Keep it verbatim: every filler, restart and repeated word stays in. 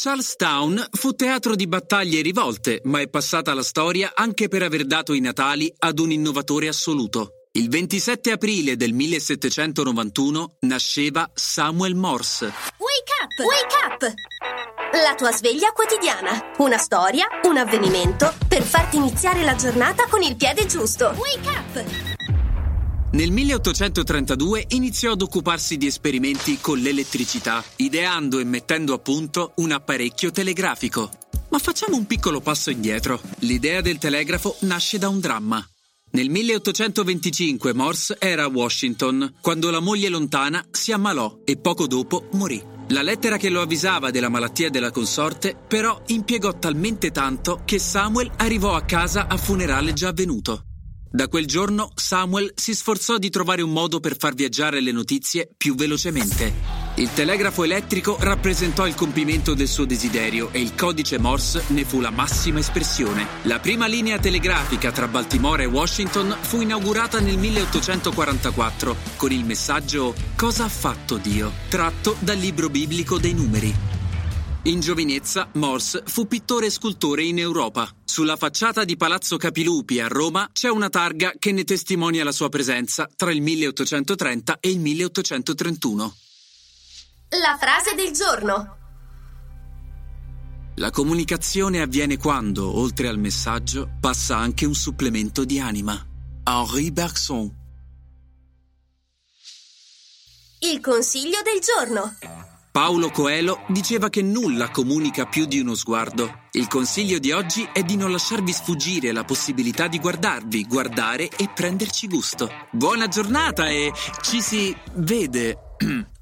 Charlestown fu teatro di battaglie e rivolte, ma è passata alla storia anche per aver dato i natali ad un innovatore assoluto. Il ventisette aprile del millesettecentonovantuno nasceva Samuel Morse. Wake up! Wake up! La tua sveglia quotidiana. Una storia, un avvenimento, per farti iniziare la giornata con il piede giusto. Wake up! Nel milleottocentotrentadue iniziò ad occuparsi di esperimenti con l'elettricità, ideando e mettendo a punto un apparecchio telegrafico. Ma facciamo un piccolo passo indietro. L'idea del telegrafo nasce da un dramma. Nel milleottocentoventicinque Morse era a Washington, quando la moglie lontana si ammalò e poco dopo morì. La lettera che lo avvisava della malattia della consorte, però, impiegò talmente tanto che Samuel arrivò a casa a funerale già avvenuto. Da quel giorno Samuel si sforzò di trovare un modo per far viaggiare le notizie più velocemente. Il telegrafo elettrico rappresentò il compimento del suo desiderio e il codice Morse ne fu la massima espressione. La prima linea telegrafica tra Baltimora e Washington fu inaugurata nel milleottocentoquarantaquattro con il messaggio «Cosa ha fatto Dio?», tratto dal libro biblico dei Numeri. In giovinezza Morse fu pittore e scultore in Europa. Sulla facciata di Palazzo Capilupi a Roma c'è una targa che ne testimonia la sua presenza tra il milleottocentotrenta e il milleottocentotrentuno. La frase del giorno. La comunicazione avviene quando, oltre al messaggio, passa anche un supplemento di anima. Henri Bergson. Il consiglio del giorno. Paolo Coelho diceva che nulla comunica più di uno sguardo. Il consiglio di oggi è di non lasciarvi sfuggire la possibilità di guardarvi, guardare e prenderci gusto. Buona giornata e ci si vede...